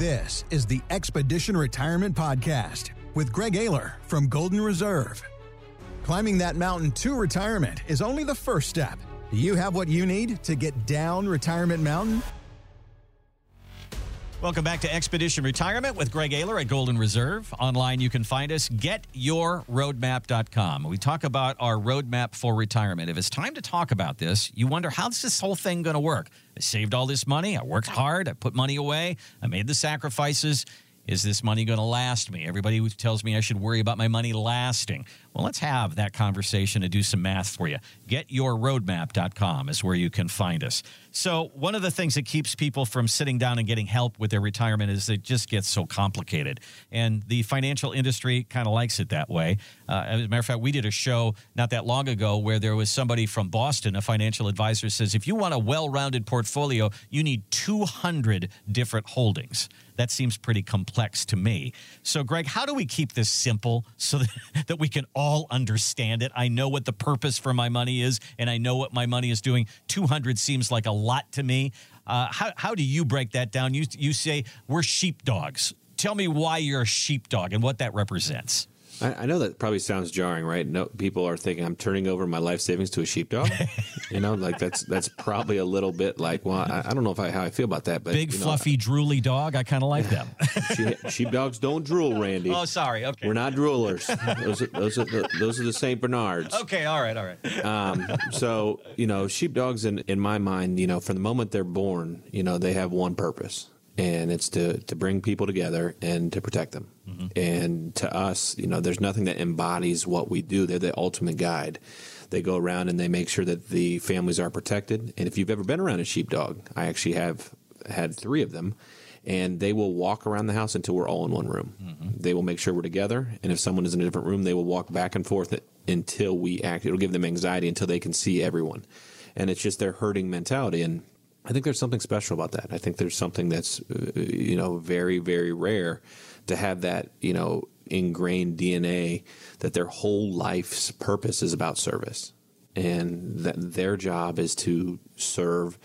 This is the Expedition Retirement Podcast with Greg Ehler from Golden Reserve. Climbing that mountain to retirement is only the first step. Do you have what you need to get down Retirement Mountain? Welcome back to Expedition Retirement with Greg Ehler at Golden Reserve. Online, you can find us, GetYourRoadmap.com. We talk about our roadmap for retirement. If it's time to talk about this, you wonder, how's this whole thing going to work? I saved all this money. I worked hard. I put money away. I made the sacrifices. Is this money going to last me? Everybody tells me I should worry about my money lasting. Well, let's have that conversation and do some math for you. GetYourRoadmap.com is where you can find us. So one of the things that keeps people from sitting down and getting help with their retirement is it just gets so complicated. And the financial industry kind of likes it that way. As a matter of fact, we did a show not that long ago where there was somebody from Boston, a financial advisor, says, if you want a well-rounded portfolio, you need 200 different holdings. That seems pretty complex to me. So, Greg, how do we keep this simple so that we can all understand it? I know what the purpose for my money is, and I know what my money is doing. 200 seems like a lot to me. How do you break that down? You say we're sheepdogs. Tell me why you're a sheepdog and what that represents. I know that probably sounds jarring, right? No, people are thinking I'm turning over my life savings to a sheepdog. You know, like that's probably a little bit like, well, I don't know how I feel about that, but big, you know, fluffy, drooly dog. I kind of like them. Sheepdogs don't drool, Randy. Oh, sorry. Okay, we're not droolers. Those are the Saint Bernards. Okay, all right. So you know, sheepdogs in my mind, you know, from the moment they're born, you know, they have one purpose. And it's to bring people together and to protect them. Mm-hmm. And to us, you know, there's nothing that embodies what we do. They're the ultimate guide. They go around and they make sure that the families are protected. And if you've ever been around a sheepdog, I actually have had three of them. And they will walk around the house until we're all in one room. Mm-hmm. They will make sure we're together. And if someone is in a different room, they will walk back and forth until we act. It'll give them anxiety until they can see everyone. And it's just their herding mentality. And I think there's something special about that. I think there's something that's, you know, very, very rare to have that, you know, ingrained DNA that their whole life's purpose is about service and that their job is to serve.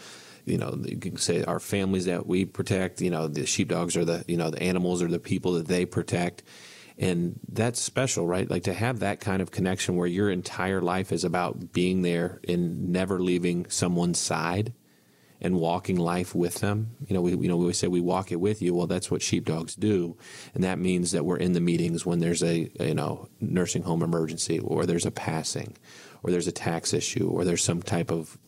You know, you can say our families that we protect, you know, the sheepdogs are the, you know, the animals or the people that they protect. And that's special, right? Like to have that kind of connection where your entire life is about being there and never leaving someone's side. And walking life with them. You know, we always say we walk it with you. Well, that's what sheepdogs do. And that means that we're in the meetings when there's a, you know, nursing home emergency or there's a passing or there's a tax issue or there's some type of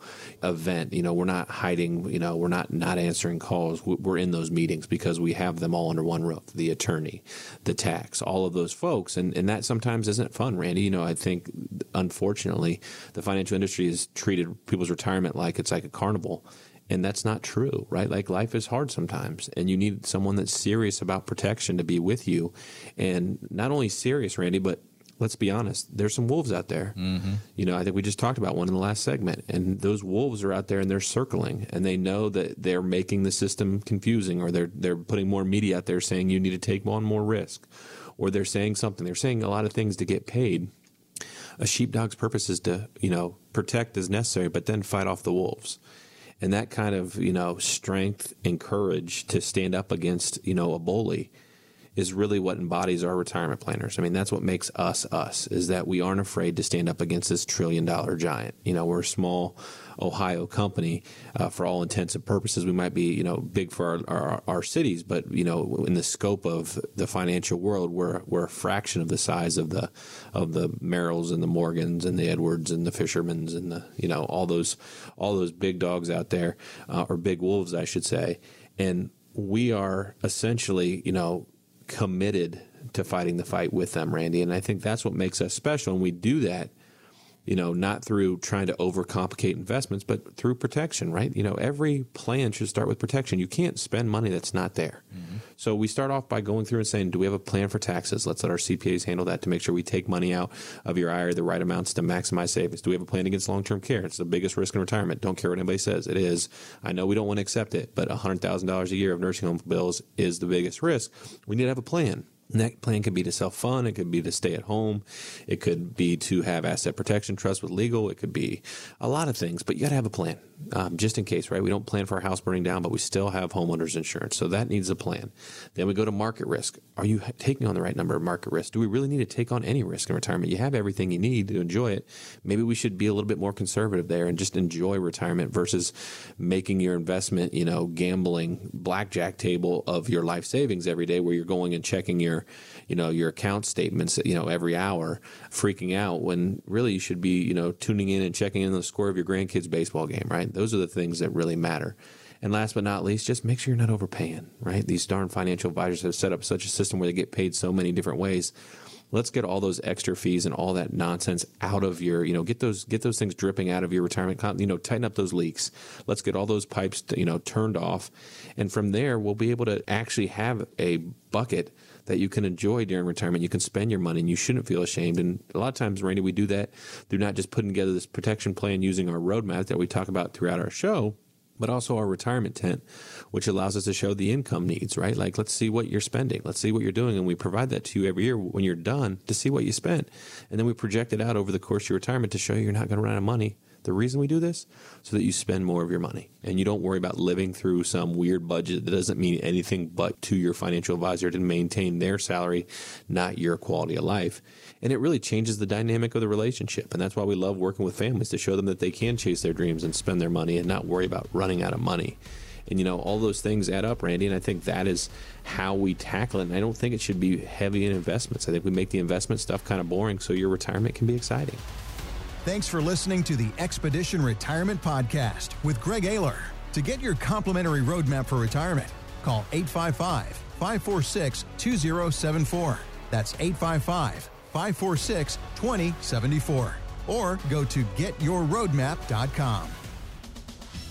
event. You know, we're not hiding, you know, we're not answering calls. We're in those meetings because we have them all under one roof, the attorney, the tax, all of those folks. And that sometimes isn't fun, Randy. You know, I think, unfortunately, the financial industry has treated people's retirement like it's like a carnival. And that's not true, right? Like life is hard sometimes and you need someone that's serious about protection to be with you. And not only serious, Randy, but let's be honest, there's some wolves out there. Mm-hmm. You know, I think we just talked about one in the last segment and those wolves are out there and they're circling and they know that they're making the system confusing or they're putting more media out there saying you need to take on more risk or they're saying something. They're saying a lot of things to get paid. A sheepdog's purpose is to, you know, protect as necessary, but then fight off the wolves. And that kind of, you know, strength and courage to stand up against, you know, a bully is really what embodies our retirement planners. I mean, that's what makes us, is that we aren't afraid to stand up against this trillion-dollar giant. You know, we're a small Ohio company. For all intents and purposes, we might be, you know, big for our cities, but, you know, in the scope of the financial world, we're a fraction of the size of the Merrills and the Morgans and the Edwards and the Fishermans and the, you know, all those big dogs out there, or big wolves, I should say. And we are essentially, you know, committed to fighting the fight with them, Randy. And I think that's what makes us special. And we do that, you know, not through trying to overcomplicate investments, but through protection, right? You know, every plan should start with protection. You can't spend money that's not there. Mm-hmm. So we start off by going through and saying, do we have a plan for taxes? Let's let our CPAs handle that to make sure we take money out of your IRA, the right amounts to maximize savings. Do we have a plan against long-term care? It's the biggest risk in retirement. Don't care what anybody says. It is. I know we don't want to accept it, but $100,000 a year of nursing home bills is the biggest risk. We need to have a plan. And that plan could be to self-fund. It could be to stay at home. It could be to have asset protection trust with legal. It could be a lot of things, but you got to have a plan. just in case, right? We don't plan for our house burning down, but we still have homeowners insurance. So that needs a plan. Then we go to market risk. Are you taking on the right number of market risk? Do we really need to take on any risk in retirement? You have everything you need to enjoy it. Maybe we should be a little bit more conservative there and just enjoy retirement versus making your investment, you know, gambling blackjack table of your life savings every day, where you're going and checking your, you know, your account statements, you know, every hour, freaking out when really you should be, you know, tuning in and checking in on the score of your grandkids' baseball game, right? Those are the things that really matter. And last but not least, just make sure you're not overpaying, right? These darn financial advisors have set up such a system where they get paid so many different ways. Let's get all those extra fees and all that nonsense out of your, you know, get those things dripping out of your retirement account, you know, tighten up those leaks. Let's get all those pipes, you know, turned off. And from there, we'll be able to actually have a bucket that you can enjoy during retirement. You can spend your money and you shouldn't feel ashamed. And a lot of times, Randy, we do that through not just putting together this protection plan using our roadmap that we talk about throughout our show, but also our retirement tent, which allows us to show the income needs, right? Like, let's see what you're spending. Let's see what you're doing. And we provide that to you every year when you're done to see what you spent. And then we project it out over the course of your retirement to show you're not going to run out of money. The reason we do this, so that you spend more of your money and you don't worry about living through some weird budget that doesn't mean anything but to your financial advisor to maintain their salary, not your quality of life. And it really changes the dynamic of the relationship. And that's why we love working with families, to show them that they can chase their dreams and spend their money and not worry about running out of money. And, you know, all those things add up, Randy, and I think that is how we tackle it. And I don't think it should be heavy in investments. I think we make the investment stuff kind of boring so your retirement can be exciting. Thanks for listening to the Expedition Retirement Podcast with Greg Ehler. To get your complimentary roadmap for retirement, call 855-546-2074. That's 855-546-2074. Or go to GetYourRoadmap.com.